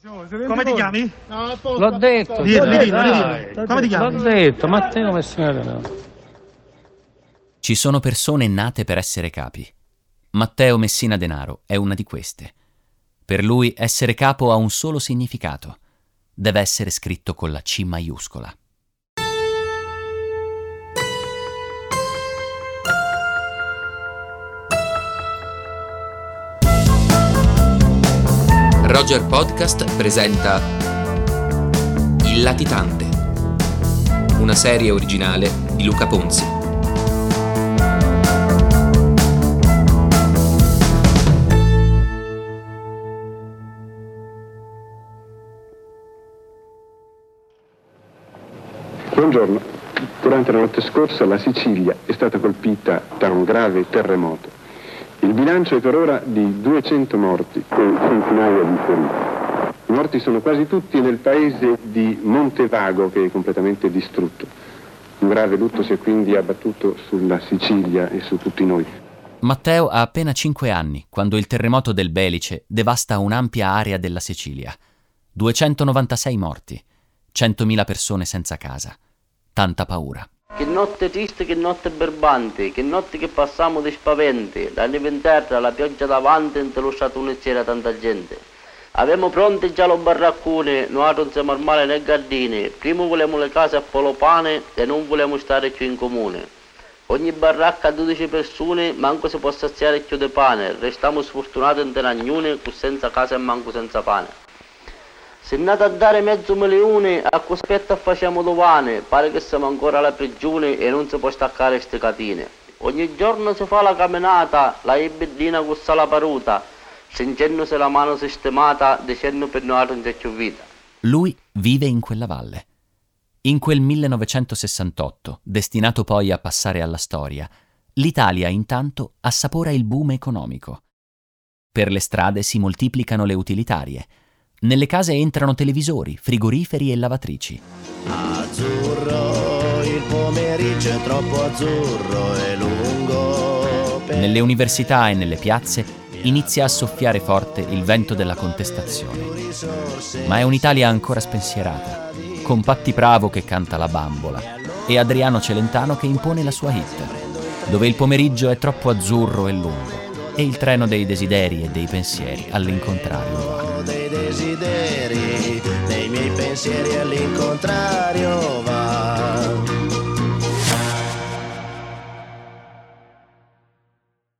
Come ti chiami? L'ho detto. Dillo. Come ti chiami? L'ho detto, Matteo Messina Denaro. Ci sono persone nate per essere capi. Matteo Messina Denaro è una di queste. Per lui essere capo ha un solo significato. Deve essere scritto con la C maiuscola. Roger Podcast presenta Il latitante, una serie originale di Luca Ponzi. Buongiorno. Durante la notte scorsa la Sicilia è stata colpita da un grave terremoto. Il bilancio è per ora di 200 morti, con centinaia di feriti. I morti sono quasi tutti nel paese di Montevago, che è completamente distrutto. Un grave lutto si è quindi abbattuto sulla Sicilia e su tutti noi. Matteo ha appena 5 anni, quando il terremoto del Belice devasta un'ampia area della Sicilia. 296 morti, 100.000 persone senza casa. Tanta paura. Che notte triste, che notte berbante, che notte che passammo di spavente, la neve in terra, la pioggia davanti, intelosciato una sera tanta gente. Avevamo pronte già lo barraccone, noi non siamo armati né gardine, prima volevamo le case a polopane e non volevamo stare più in comune. Ogni baracca a 12 persone, manco si può saziare più di pane, restiamo sfortunati in tenagnone, senza casa e manco senza pane. Se andate a dare mezzo milione, a cospetta facciamo dovane, pare che siamo ancora alla prigione e non si può staccare ste catene. Ogni giorno si fa la camminata, la ebedina con sala paruta, sengendosi la mano sistemata, dicendo per noi non c'è più vita. Lui vive in quella valle. In quel 1968, destinato poi a passare alla storia, l'Italia intanto assapora il boom economico. Per le strade si moltiplicano le utilitarie. Nelle case entrano televisori, frigoriferi e lavatrici. Azzurro, il pomeriggio è troppo azzurro e lungo. Nelle università e nelle piazze inizia a soffiare forte il vento della contestazione. Ma è un'Italia ancora spensierata, con Patti Pravo che canta La bambola e Adriano Celentano che impone la sua hit, dove il pomeriggio è troppo azzurro e lungo e il treno dei desideri e dei pensieri all'incontrario va. Desideri, nei miei pensieri all'incontrario va.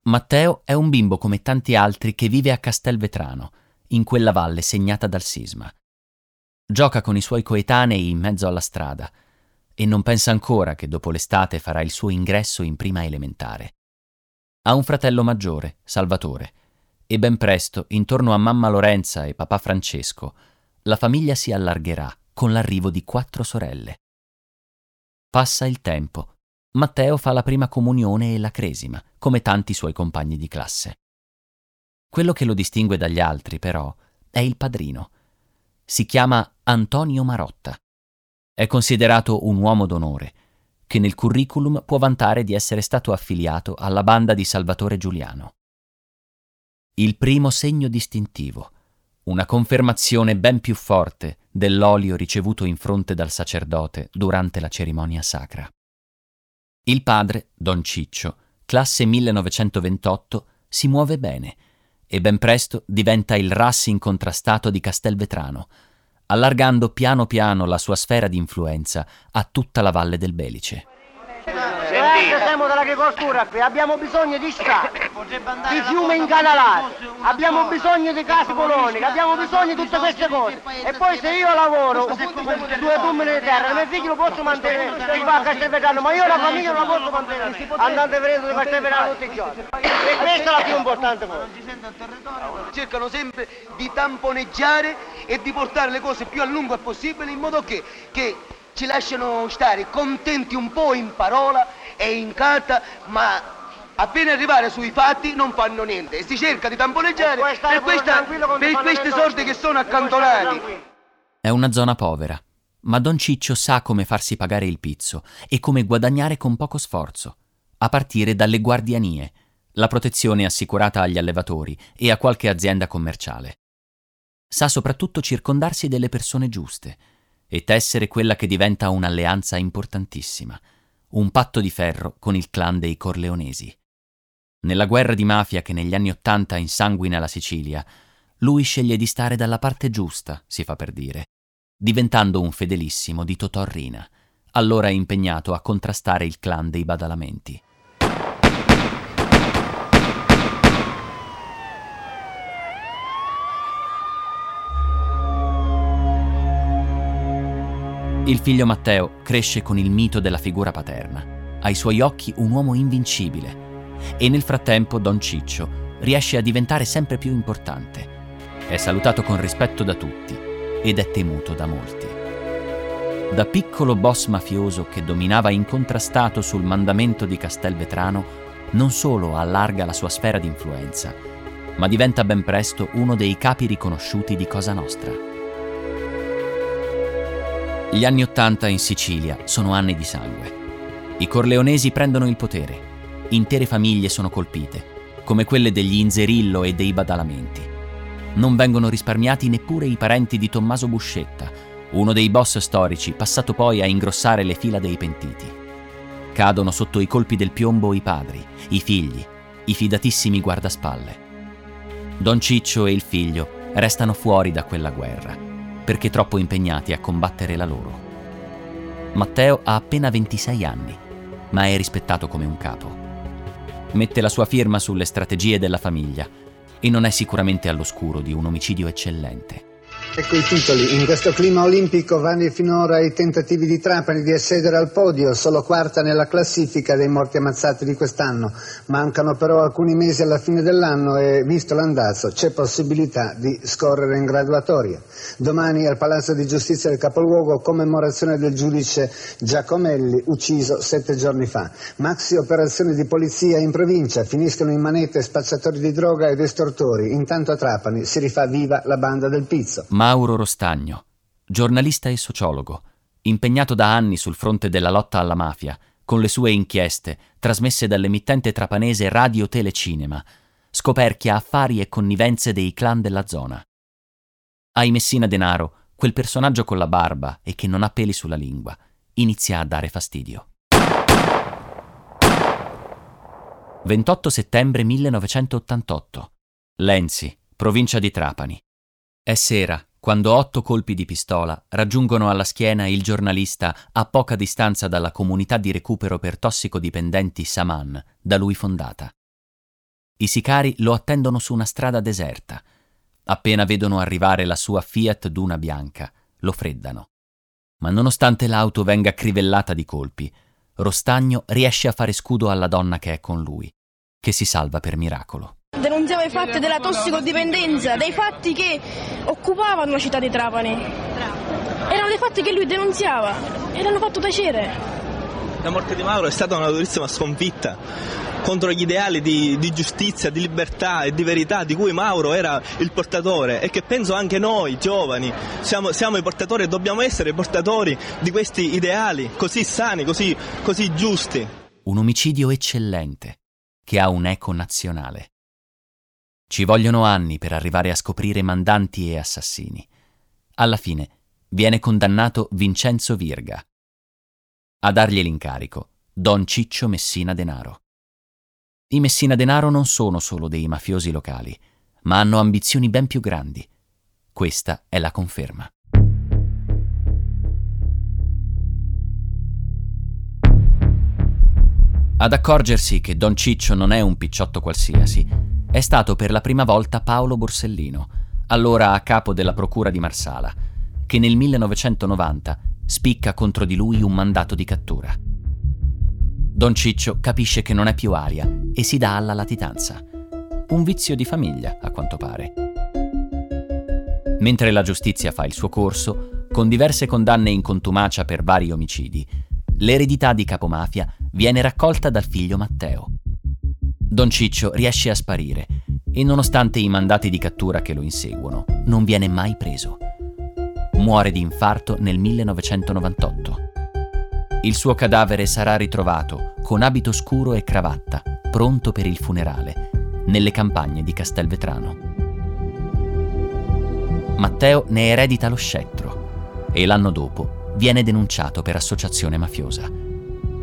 Matteo è un bimbo come tanti altri che vive a Castelvetrano, in quella valle segnata dal sisma. Gioca con i suoi coetanei in mezzo alla strada e non pensa ancora che dopo l'estate farà il suo ingresso in prima elementare. Ha un fratello maggiore, Salvatore, e ben presto, intorno a mamma Lorenza e papà Francesco, la famiglia si allargherà con l'arrivo di 4 sorelle. Passa il tempo. Matteo fa la prima comunione e la cresima, come tanti suoi compagni di classe. Quello che lo distingue dagli altri, però, è il padrino. Si chiama Antonio Marotta. È considerato un uomo d'onore, che nel curriculum può vantare di essere stato affiliato alla banda di Salvatore Giuliano. Il primo segno distintivo, una confermazione ben più forte dell'olio ricevuto in fronte dal sacerdote durante la cerimonia sacra. Il padre, Don Ciccio, classe 1928, si muove bene e ben presto diventa il ras incontrastato di Castelvetrano, allargando piano piano la sua sfera di influenza a tutta la Valle del Belice. Siamo dell'agricoltura qui, abbiamo bisogno di strade, di fiume incanalati, abbiamo bisogno di case coloniche, abbiamo bisogno di tutte queste cose. E poi se io lavoro 2 tummini di terra, i miei figli lo posso mantenere qua a Castelvetrano, ma io la famiglia non la posso mantenere andando a vedere Castelvetrano tutti i giorni. E questa è la più importante cosa. Cercano sempre di tamponeggiare e di portare le cose più a lungo possibile in modo che ci lasciano stare contenti un po' in parola e in carta, ma appena arrivare sui fatti non fanno niente e si cerca di tamponeggiare per queste sorte che sono accantonati. È una zona povera, ma Don Ciccio sa come farsi pagare il pizzo e come guadagnare con poco sforzo, a partire dalle guardianie, la protezione assicurata agli allevatori e a qualche azienda commerciale. sa soprattutto circondarsi delle persone giuste e tessere quella che diventa un'alleanza importantissima, un patto di ferro con il clan dei Corleonesi. Nella guerra di mafia che negli anni '80 insanguina la Sicilia, lui sceglie di stare dalla parte giusta, si fa per dire, diventando un fedelissimo di Totò Riina, allora impegnato a contrastare il clan dei Badalamenti. Il figlio Matteo cresce con il mito della figura paterna, ai suoi occhi un uomo invincibile, e nel frattempo Don Ciccio riesce a diventare sempre più importante. È salutato con rispetto da tutti ed è temuto da molti. Da piccolo boss mafioso che dominava incontrastato sul mandamento di Castelvetrano, non solo allarga la sua sfera di influenza, ma diventa ben presto uno dei capi riconosciuti di Cosa Nostra. Gli anni '80 in Sicilia sono anni di sangue. I Corleonesi prendono il potere. Intere famiglie sono colpite, come quelle degli Inzerillo e dei Badalamenti. Non vengono risparmiati neppure i parenti di Tommaso Buscetta, uno dei boss storici passato poi a ingrossare le fila dei pentiti. Cadono sotto i colpi del piombo i padri, i figli, i fidatissimi guardaspalle. Don Ciccio e il figlio restano fuori da quella guerra, perché troppo impegnati a combattere la loro. Matteo ha appena 26 anni, ma è rispettato come un capo. Mette la sua firma sulle strategie della famiglia e non è sicuramente all'oscuro di un omicidio eccellente. Ecco i titoli. In questo clima olimpico vanno finora i tentativi di Trapani di accedere al podio, solo quarta nella classifica dei morti ammazzati di quest'anno. Mancano però alcuni mesi alla fine dell'anno e, visto l'andazzo, c'è possibilità di scorrere in graduatoria. Domani al Palazzo di Giustizia del Capoluogo commemorazione del giudice Giacomelli, ucciso 7 giorni fa. Maxi operazioni di polizia in provincia, finiscono in manette spacciatori di droga ed estortori. Intanto a Trapani si rifà viva la banda del pizzo. Mauro Rostagno, giornalista e sociologo, impegnato da anni sul fronte della lotta alla mafia, con le sue inchieste, trasmesse dall'emittente trapanese Radio Telecinema, scoperchia affari e connivenze dei clan della zona. Ai Messina Denaro, quel personaggio con la barba e che non ha peli sulla lingua, inizia a dare fastidio. 28 settembre 1988. Lenzi, provincia di Trapani. È sera, quando 8 colpi di pistola raggiungono alla schiena il giornalista a poca distanza dalla comunità di recupero per tossicodipendenti Saman, da lui fondata. I sicari lo attendono su una strada deserta. Appena vedono arrivare la sua Fiat Duna bianca, lo freddano. Ma nonostante l'auto venga crivellata di colpi, Rostagno riesce a fare scudo alla donna che è con lui, che si salva per miracolo. Denunziamo i fatti della tossicodipendenza, dei fatti che occupavano la città di Trapani. Erano dei fatti che lui denunziava e l'hanno fatto tacere. La morte di Mauro è stata una durissima sconfitta contro gli ideali di giustizia, di libertà e di verità di cui Mauro era il portatore e che penso anche noi giovani siamo i portatori e dobbiamo essere i portatori di questi ideali così sani, così giusti. Un omicidio eccellente che ha un'eco nazionale. Ci vogliono anni per arrivare a scoprire mandanti e assassini. Alla fine viene condannato Vincenzo Virga. A dargli l'incarico, Don Ciccio Messina Denaro. I Messina Denaro non sono solo dei mafiosi locali, ma hanno ambizioni ben più grandi. Questa è la conferma. Ad accorgersi che Don Ciccio non è un picciotto qualsiasi è stato per la prima volta Paolo Borsellino, allora a capo della procura di Marsala, che nel 1990 spicca contro di lui un mandato di cattura. Don Ciccio capisce che non è più aria e si dà alla latitanza. Un vizio di famiglia, a quanto pare. Mentre la giustizia fa il suo corso, con diverse condanne in contumacia per vari omicidi, l'eredità di capomafia viene raccolta dal figlio Matteo. Don Ciccio riesce a sparire e nonostante i mandati di cattura che lo inseguono, non viene mai preso. Muore di infarto nel 1998. Il suo cadavere sarà ritrovato con abito scuro e cravatta, pronto per il funerale, nelle campagne di Castelvetrano. Matteo ne eredita lo scettro e l'anno dopo viene denunciato per associazione mafiosa.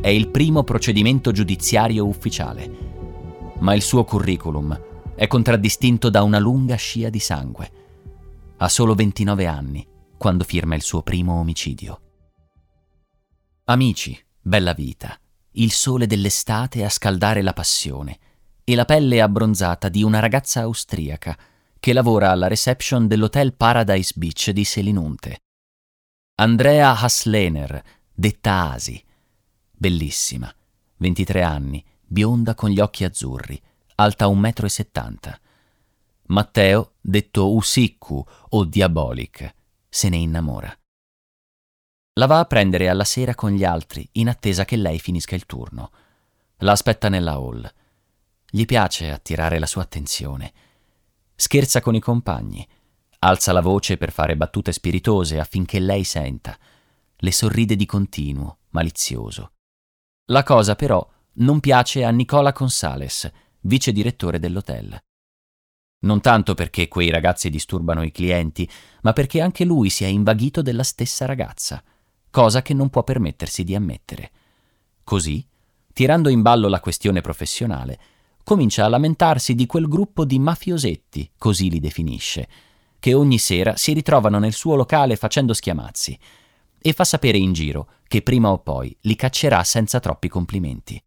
È il primo procedimento giudiziario ufficiale, ma il suo curriculum è contraddistinto da una lunga scia di sangue. Ha solo 29 anni quando firma il suo primo omicidio. Amici, bella vita, il sole dell'estate a scaldare la passione e la pelle abbronzata di una ragazza austriaca che lavora alla reception dell'hotel Paradise Beach di Selinunte. Andrea Haslener, detta Asi, bellissima, 23 anni, bionda con gli occhi azzurri, alta 1,70 m. Matteo, detto Usiccu o Diabolic, se ne innamora. La va a prendere alla sera con gli altri in attesa che lei finisca il turno. La aspetta nella hall. Gli piace attirare la sua attenzione. Scherza con i compagni. Alza la voce per fare battute spiritose affinché lei senta. Le sorride di continuo, malizioso. La cosa però non piace a Nicola Consales, vice direttore dell'hotel. Non tanto perché quei ragazzi disturbano i clienti, ma perché anche lui si è invaghito della stessa ragazza, cosa che non può permettersi di ammettere. Così, tirando in ballo la questione professionale, comincia a lamentarsi di quel gruppo di mafiosetti, così li definisce, che ogni sera si ritrovano nel suo locale facendo schiamazzi, e fa sapere in giro che prima o poi li caccerà senza troppi complimenti.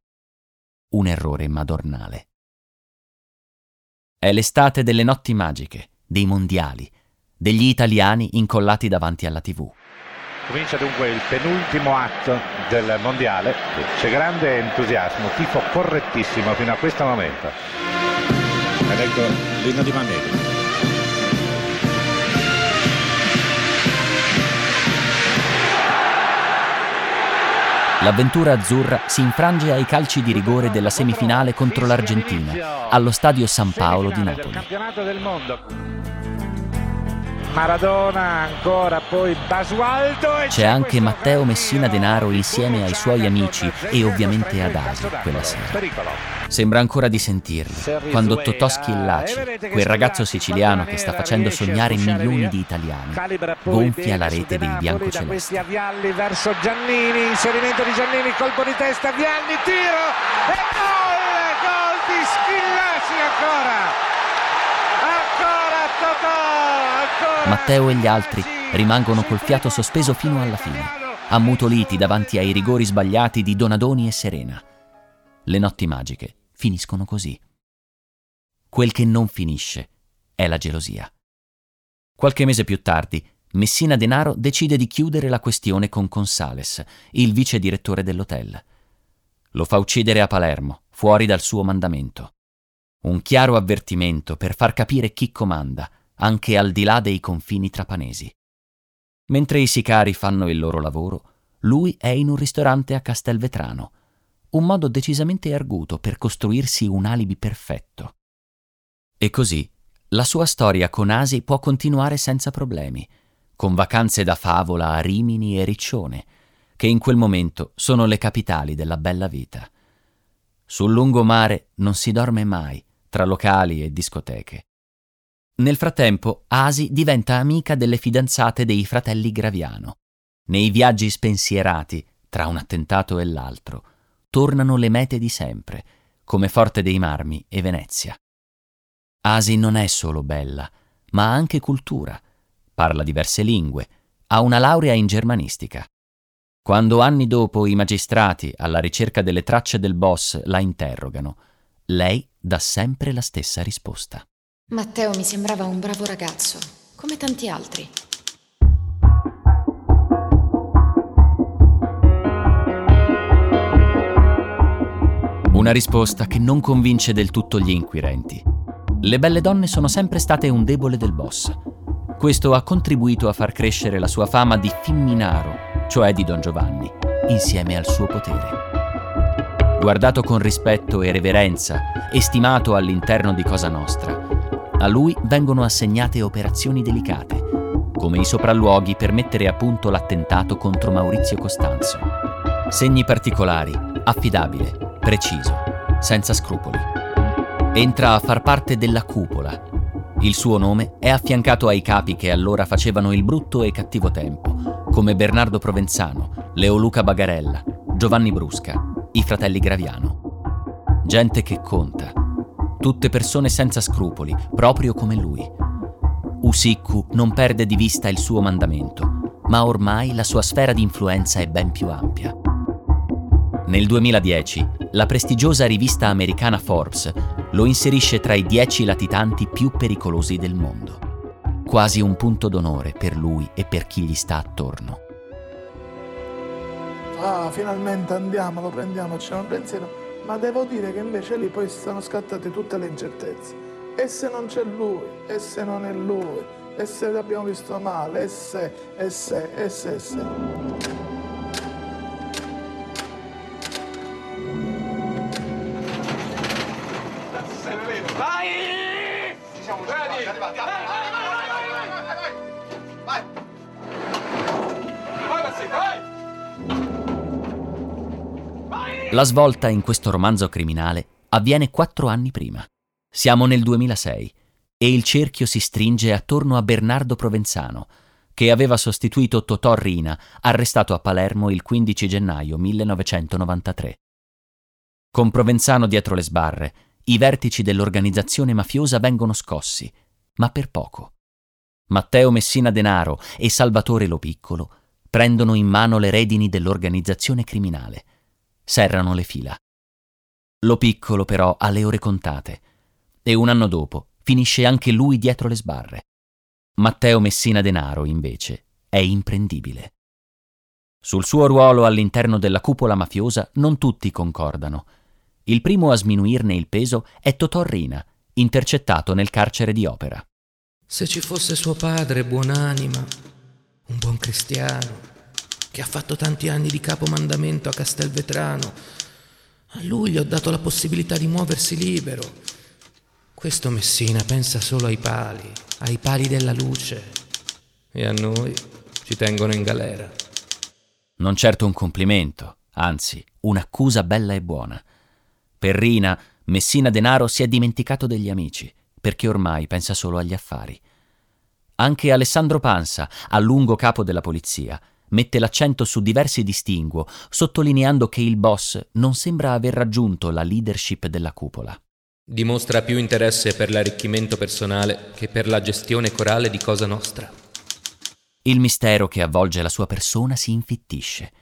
Un errore madornale. È l'estate delle notti magiche, dei mondiali, degli italiani incollati davanti alla TV. Comincia dunque il penultimo atto del mondiale. C'è grande entusiasmo, tifo correttissimo fino a questo momento. Ed ecco l'inno di Mameli. L'avventura azzurra si infrange ai calci di rigore della semifinale contro l'Argentina, allo stadio San Paolo di Napoli. C'è anche Matteo Messina Denaro insieme ai suoi amici e ovviamente ad Asi quella sera. Sembra ancora di sentirli quando Totò Schillaci, quel ragazzo siciliano che sta facendo sognare milioni di italiani, gonfia la rete dei biancocelesti. Inserimento di Giannini, colpo di testa, Vialli, tiro e gol di Schillaci ancora Totò. Matteo e gli altri rimangono col fiato sospeso fino alla fine, ammutoliti davanti ai rigori sbagliati di Donadoni e Serena. Le notti magiche finiscono così. Quel che non finisce è la gelosia. Qualche mese più tardi, Messina Denaro decide di chiudere la questione con Consales, il vice direttore dell'hotel. Lo fa uccidere a Palermo, fuori dal suo mandamento. Un chiaro avvertimento per far capire chi comanda, anche al di là dei confini trapanesi. Mentre i sicari fanno il loro lavoro, lui è in un ristorante a Castelvetrano, un modo decisamente arguto per costruirsi un alibi perfetto. E così la sua storia con Asi può continuare senza problemi, con vacanze da favola a Rimini e Riccione, che in quel momento sono le capitali della bella vita. Sul lungomare non si dorme mai, tra locali e discoteche. Nel frattempo, Asi diventa amica delle fidanzate dei fratelli Graviano. Nei viaggi spensierati, tra un attentato e l'altro, tornano le mete di sempre, come Forte dei Marmi e Venezia. Asi non è solo bella, ma ha anche cultura. Parla diverse lingue, ha una laurea in germanistica. Quando anni dopo i magistrati, alla ricerca delle tracce del boss, la interrogano, lei dà sempre la stessa risposta. Matteo mi sembrava un bravo ragazzo, come tanti altri. Una risposta che non convince del tutto gli inquirenti. Le belle donne sono sempre state un debole del boss. Questo ha contribuito a far crescere la sua fama di Fimminaro, cioè di Don Giovanni, insieme al suo potere. Guardato con rispetto e reverenza, e stimato all'interno di Cosa Nostra, a lui vengono assegnate operazioni delicate, come i sopralluoghi per mettere a punto l'attentato contro Maurizio Costanzo. Segni particolari, affidabile, preciso, senza scrupoli. Entra a far parte della cupola, Il suo nome è affiancato ai capi che allora facevano il brutto e cattivo tempo, come Bernardo Provenzano, Leoluca Bagarella, Giovanni Brusca, i fratelli Graviano. Gente che conta. Tutte persone senza scrupoli, proprio come lui. Usiccu non perde di vista il suo mandamento, ma ormai la sua sfera di influenza è ben più ampia. Nel 2010, la prestigiosa rivista americana Forbes lo inserisce tra i 10 latitanti più pericolosi del mondo. Quasi un punto d'onore per lui e per chi gli sta attorno. Ah, finalmente andiamo, lo prendiamo, c'è un pensiero. Ma devo dire che invece lì poi sono scattate tutte le incertezze. E se non c'è lui? E se non è lui? E se l'abbiamo visto male? E se... La svolta in questo romanzo criminale avviene 4 anni prima. Siamo nel 2006 e il cerchio si stringe attorno a Bernardo Provenzano, che aveva sostituito Totò Riina, arrestato a Palermo il 15 gennaio 1993. Con Provenzano dietro le sbarre, i vertici dell'organizzazione mafiosa vengono scossi, ma per poco. Matteo Messina Denaro e Salvatore Lo Piccolo prendono in mano le redini dell'organizzazione criminale. Serrano le fila. Lo Piccolo però ha le ore contate e un anno dopo finisce anche lui dietro le sbarre. Matteo Messina Denaro, invece, è imprendibile. Sul suo ruolo all'interno della cupola mafiosa non tutti concordano. Il primo a sminuirne il peso è Totò Riina, intercettato nel carcere di Opera. Se ci fosse suo padre, buon'anima, un buon cristiano, che ha fatto tanti anni di capomandamento a Castelvetrano. A lui gli ho dato la possibilità di muoversi libero. Questo Messina pensa solo ai pali della luce. E a noi ci tengono in galera. Non certo un complimento, anzi, un'accusa bella e buona. Per Riina, Messina Denaro si è dimenticato degli amici, perché ormai pensa solo agli affari. Anche Alessandro Pansa, a lungo capo della polizia, mette l'accento su diversi distinguo, sottolineando che il boss non sembra aver raggiunto la leadership della cupola. Dimostra più interesse per l'arricchimento personale che per la gestione corale di Cosa Nostra. Il mistero che avvolge la sua persona si infittisce.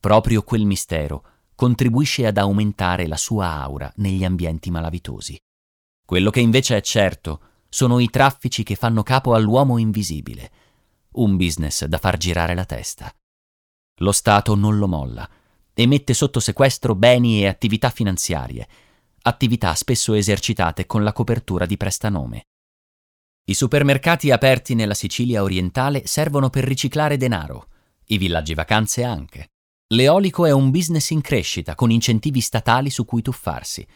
Proprio quel mistero contribuisce ad aumentare la sua aura negli ambienti malavitosi. Quello che invece è certo sono i traffici che fanno capo all'uomo invisibile. Un business da far girare la testa. Lo Stato non lo molla e mette sotto sequestro beni e attività finanziarie, attività spesso esercitate con la copertura di prestanome. I supermercati aperti nella Sicilia orientale servono per riciclare denaro, i villaggi vacanze anche. L'eolico è un business in crescita con incentivi statali su cui tuffarsi,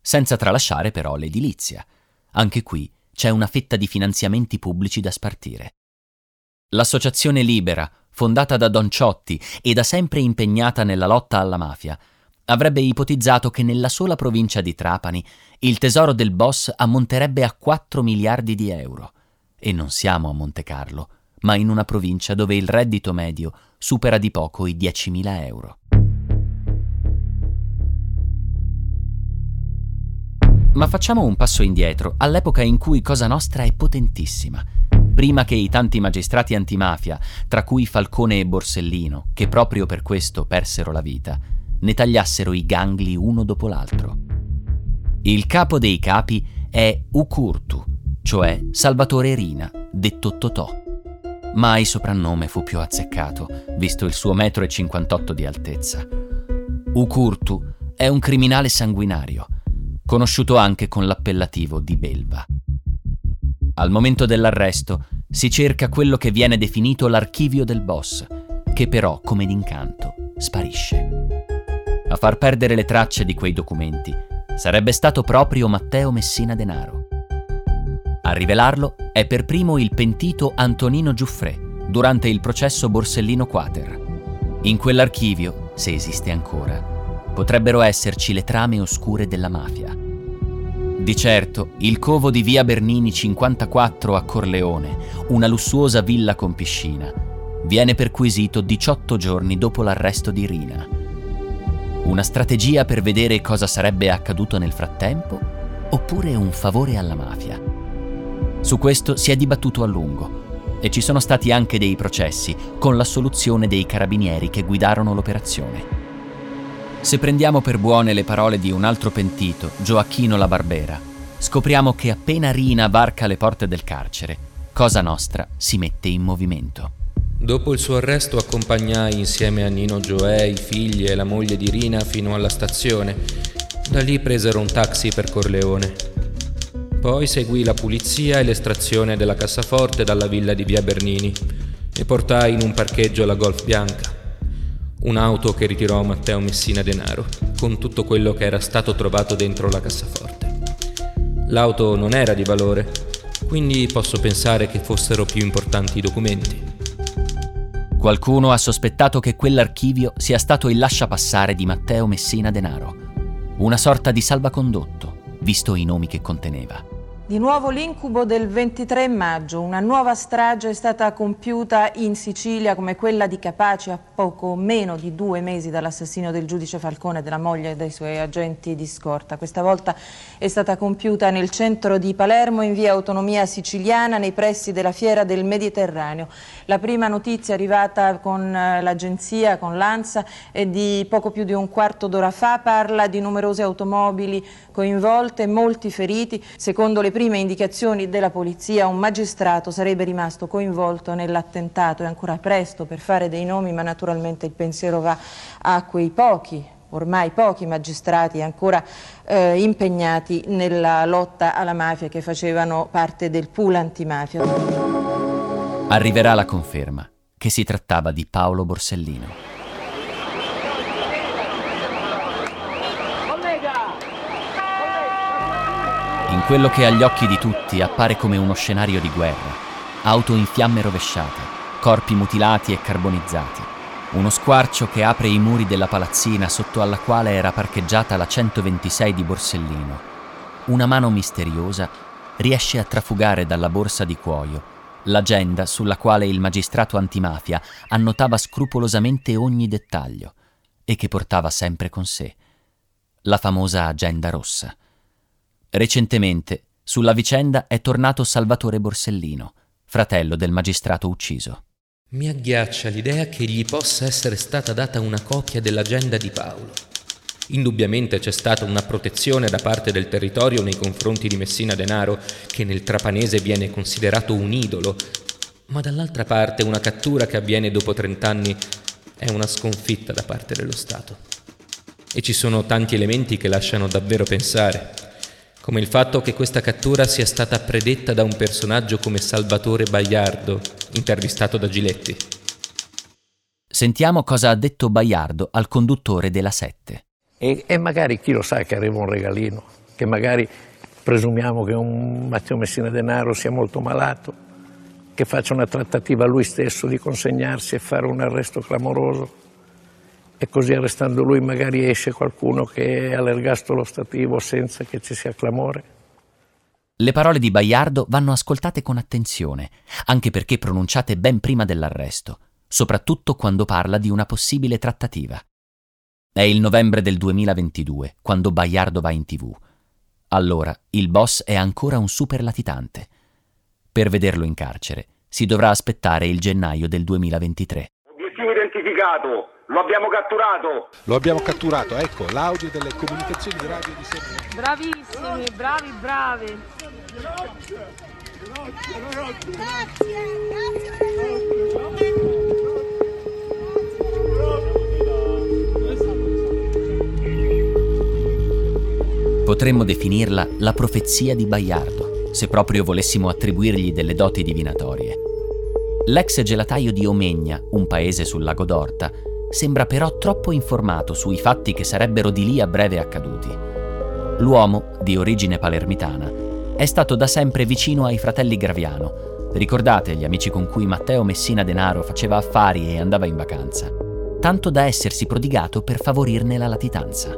senza tralasciare però l'edilizia. Anche qui c'è una fetta di finanziamenti pubblici da spartire. L'associazione Libera, fondata da Don Ciotti e da sempre impegnata nella lotta alla mafia, avrebbe ipotizzato che nella sola provincia di Trapani il tesoro del boss ammonterebbe a 4 miliardi di euro. E non siamo a Monte Carlo, ma in una provincia dove il reddito medio supera di poco i 10.000 euro. Ma facciamo un passo indietro all'epoca in cui Cosa Nostra è potentissima. Prima che i tanti magistrati antimafia, tra cui Falcone e Borsellino, che proprio per questo persero la vita, ne tagliassero i gangli uno dopo l'altro. Il capo dei capi è Ucurtu, cioè Salvatore Riina, detto Totò. Mai soprannome fu più azzeccato, visto il suo 1,58 m di altezza. Ucurtu è un criminale sanguinario, conosciuto anche con l'appellativo di Belva. Al momento dell'arresto si cerca quello che viene definito l'archivio del boss, che però, come d'incanto, sparisce. A far perdere le tracce di quei documenti sarebbe stato proprio Matteo Messina Denaro. A rivelarlo è per primo il pentito Antonino Giuffrè, durante il processo Borsellino-Quater. In quell'archivio, se esiste ancora, potrebbero esserci le trame oscure della mafia. Di certo, il covo di Via Bernini 54 a Corleone, una lussuosa villa con piscina, viene perquisito 18 giorni dopo l'arresto di Riina. Una strategia per vedere cosa sarebbe accaduto nel frattempo, oppure un favore alla mafia. Su questo si è dibattuto a lungo, e ci sono stati anche dei processi, con l'assoluzione dei carabinieri che guidarono l'operazione. Se prendiamo per buone le parole di un altro pentito, Gioacchino La Barbera, scopriamo che appena Riina varca le porte del carcere, Cosa Nostra si mette in movimento. Dopo il suo arresto accompagnai insieme a Nino Gioè, i figli e la moglie di Riina fino alla stazione. Da lì presero un taxi per Corleone. Poi seguì la pulizia e l'estrazione della cassaforte dalla villa di Via Bernini e portai in un parcheggio la Golf Bianca, un'auto che ritirò Matteo Messina Denaro, con tutto quello che era stato trovato dentro la cassaforte. L'auto non era di valore, quindi posso pensare che fossero più importanti i documenti. Qualcuno ha sospettato che quell'archivio sia stato il lasciapassare di Matteo Messina Denaro, una sorta di salvacondotto, visto i nomi che conteneva. Di nuovo l'incubo del 23 maggio, una nuova strage è stata compiuta in Sicilia come quella di Capaci a poco meno di 2 mesi dall'assassinio del giudice Falcone e della moglie e dei suoi agenti di scorta. Questa volta è stata compiuta nel centro di Palermo in via Autonomia Siciliana nei pressi della Fiera del Mediterraneo. La prima notizia arrivata con l'agenzia, con l'ANSA, è di poco più di un quarto d'ora fa, parla di numerose automobili coinvolte, molti feriti. Secondo le prime indicazioni della polizia, un magistrato sarebbe rimasto coinvolto nell'attentato. È ancora presto per fare dei nomi, ma naturalmente il pensiero va a quei pochi, ormai pochi magistrati ancora impegnati nella lotta alla mafia, che facevano parte del pool antimafia. Arriverà la conferma che si trattava di Paolo Borsellino. In quello che agli occhi di tutti appare come uno scenario di guerra, auto in fiamme rovesciate, corpi mutilati e carbonizzati, uno squarcio che apre i muri della palazzina sotto alla quale era parcheggiata la 126 di Borsellino, una mano misteriosa riesce a trafugare dalla borsa di cuoio l'agenda sulla quale il magistrato antimafia annotava scrupolosamente ogni dettaglio e che portava sempre con sé, la famosa agenda rossa. Recentemente, sulla vicenda è tornato Salvatore Borsellino, fratello del magistrato ucciso. Mi agghiaccia l'idea che gli possa essere stata data una copia dell'agenda di Paolo. Indubbiamente c'è stata una protezione da parte del territorio nei confronti di Messina Denaro, che nel trapanese viene considerato un idolo, ma dall'altra parte una cattura che avviene dopo 30 anni è una sconfitta da parte dello Stato. E ci sono tanti elementi che lasciano davvero pensare, come il fatto che questa cattura sia stata predetta da un personaggio come Salvatore Baiardo, intervistato da Giletti. Sentiamo cosa ha detto Baiardo al conduttore della 7. E magari chi lo sa che arriva un regalino, che magari presumiamo che un Matteo Messina Denaro sia molto malato, che faccia una trattativa lui stesso di consegnarsi e fare un arresto clamoroso, e così arrestando lui magari esce qualcuno che ha l'ergastolo stativo senza che ci sia clamore. Le parole di Baiardo vanno ascoltate con attenzione, anche perché pronunciate ben prima dell'arresto, soprattutto quando parla di una possibile trattativa. È il novembre del 2022, quando Baiardo va in TV. Allora, il boss è ancora un super latitante. Per vederlo in carcere, si dovrà aspettare il gennaio del 2023. Obiettivo identificato. Lo abbiamo catturato! Lo abbiamo catturato, ecco, l'audio delle comunicazioni di radio di Saman. Bravissimi, bravi. Potremmo definirla la profezia di Baiardo, se proprio volessimo attribuirgli delle doti divinatorie. L'ex gelataio di Omegna, un paese sul lago d'Orta, sembra però troppo informato sui fatti che sarebbero di lì a breve accaduti. L'uomo, di origine palermitana, è stato da sempre vicino ai fratelli Graviano. Ricordate, gli amici con cui Matteo Messina Denaro faceva affari e andava in vacanza, tanto da essersi prodigato per favorirne la latitanza.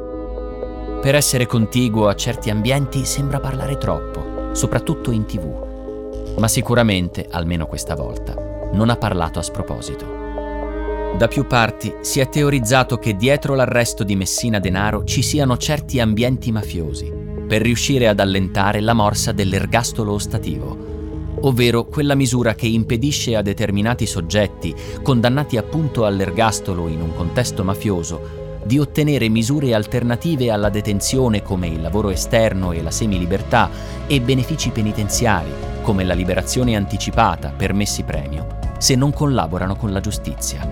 per essere contiguo a certi ambienti sembra parlare troppo, soprattutto in TV, ma sicuramente, almeno questa volta, non ha parlato a sproposito. Da più parti si è teorizzato che dietro l'arresto di Messina Denaro ci siano certi ambienti mafiosi, per riuscire ad allentare la morsa dell'ergastolo ostativo, ovvero quella misura che impedisce a determinati soggetti, condannati appunto all'ergastolo in un contesto mafioso, di ottenere misure alternative alla detenzione come il lavoro esterno e la semilibertà e benefici penitenziari come la liberazione anticipata, permessi premio, se non collaborano con la giustizia.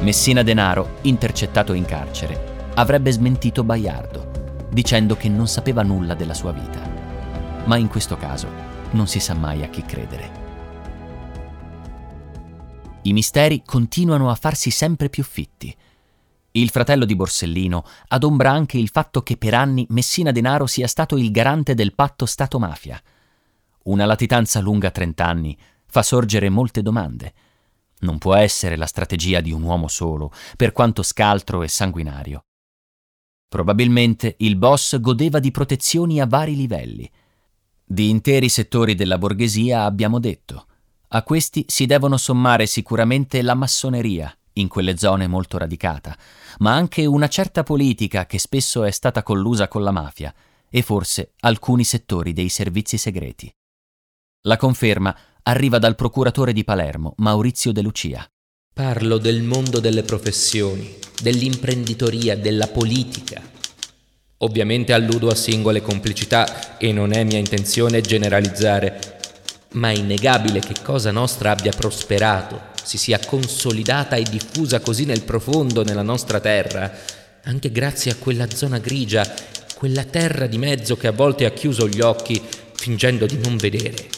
Messina Denaro, intercettato in carcere, avrebbe smentito Baiardo, dicendo che non sapeva nulla della sua vita. Ma in questo caso non si sa mai a chi credere. I misteri continuano a farsi sempre più fitti. Il fratello di Borsellino adombra anche il fatto che per anni Messina Denaro sia stato il garante del patto Stato-mafia. Una latitanza lunga 30 anni fa sorgere molte domande. Non può essere la strategia di un uomo solo, per quanto scaltro e sanguinario. Probabilmente il boss godeva di protezioni a vari livelli. Di interi settori della borghesia abbiamo detto. A questi si devono sommare sicuramente la massoneria, in quelle zone molto radicata, ma anche una certa politica che spesso è stata collusa con la mafia e forse alcuni settori dei servizi segreti. La conferma arriva dal procuratore di Palermo, Maurizio De Lucia. Parlo del mondo delle professioni, dell'imprenditoria, della politica. Ovviamente alludo a singole complicità e non è mia intenzione generalizzare, ma è innegabile che Cosa Nostra abbia prosperato, si sia consolidata e diffusa così nel profondo nella nostra terra, anche grazie a quella zona grigia, quella terra di mezzo che a volte ha chiuso gli occhi fingendo di non vedere,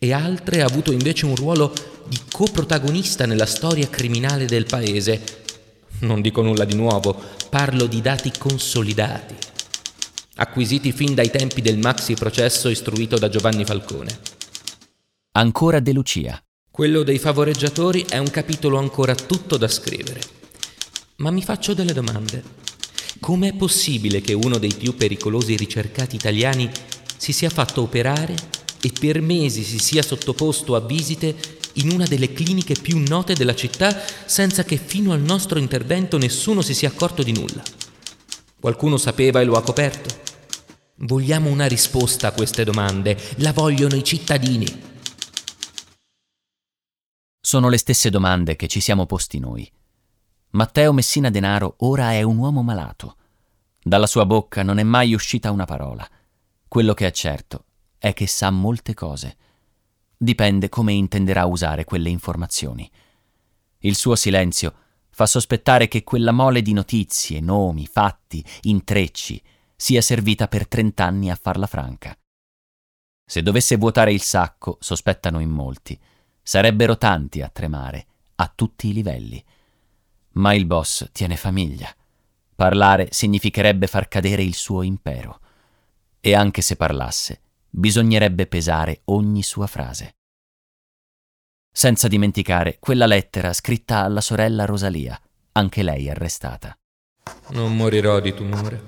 e altre ha avuto invece un ruolo di coprotagonista nella storia criminale del paese. Non dico nulla di nuovo, parlo di dati consolidati, acquisiti fin dai tempi del maxi processo istruito da Giovanni Falcone. Ancora De Lucia. Quello dei favoreggiatori è un capitolo ancora tutto da scrivere. Ma mi faccio delle domande. Com'è possibile che uno dei più pericolosi ricercati italiani si sia fatto operare e per mesi si sia sottoposto a visite in una delle cliniche più note della città senza che fino al nostro intervento nessuno si sia accorto di nulla? Qualcuno sapeva e lo ha coperto? Vogliamo una risposta a queste domande, la vogliono i cittadini. Sono le stesse domande che ci siamo posti noi. Matteo Messina Denaro ora è un uomo malato. Dalla sua bocca non è mai uscita una parola. Quello che è certo è che sa molte cose. Dipende come intenderà usare quelle informazioni. Il suo silenzio fa sospettare che quella mole di notizie, nomi, fatti, intrecci sia servita per 30 anni a farla franca. Se dovesse vuotare il sacco, sospettano in molti, sarebbero tanti a tremare, a tutti i livelli. Ma il boss tiene famiglia. Parlare significherebbe far cadere il suo impero. E anche se parlasse, bisognerebbe pesare ogni sua frase. Senza dimenticare quella lettera scritta alla sorella Rosalia, anche lei arrestata. Non morirò di tumore.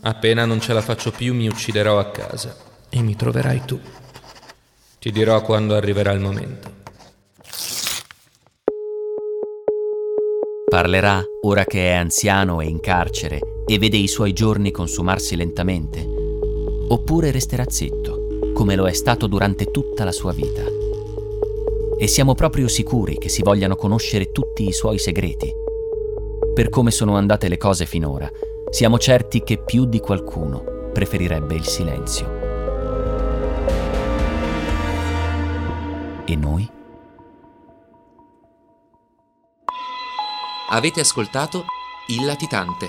Appena non ce la faccio più mi ucciderò a casa e mi troverai tu. Ti dirò quando arriverà il momento. Parlerà ora che è anziano e in carcere e vede i suoi giorni consumarsi lentamente. Oppure resterà zitto, come lo è stato durante tutta la sua vita. E siamo proprio sicuri che si vogliano conoscere tutti i suoi segreti. Per come sono andate le cose finora, siamo certi che più di qualcuno preferirebbe il silenzio. E noi? Avete ascoltato Il Latitante,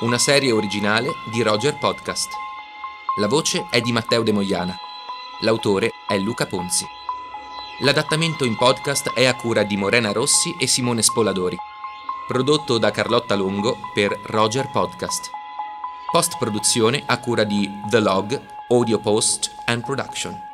una serie originale di Roger Podcast. La voce è di Matteo De Mogliana. L'autore è Luca Ponzi. L'adattamento in podcast è a cura di Morena Rossi e Simone Spoladori. Prodotto da Carlotta Longo per Roger Podcast. Post-produzione a cura di The Log, Audio Post and Production.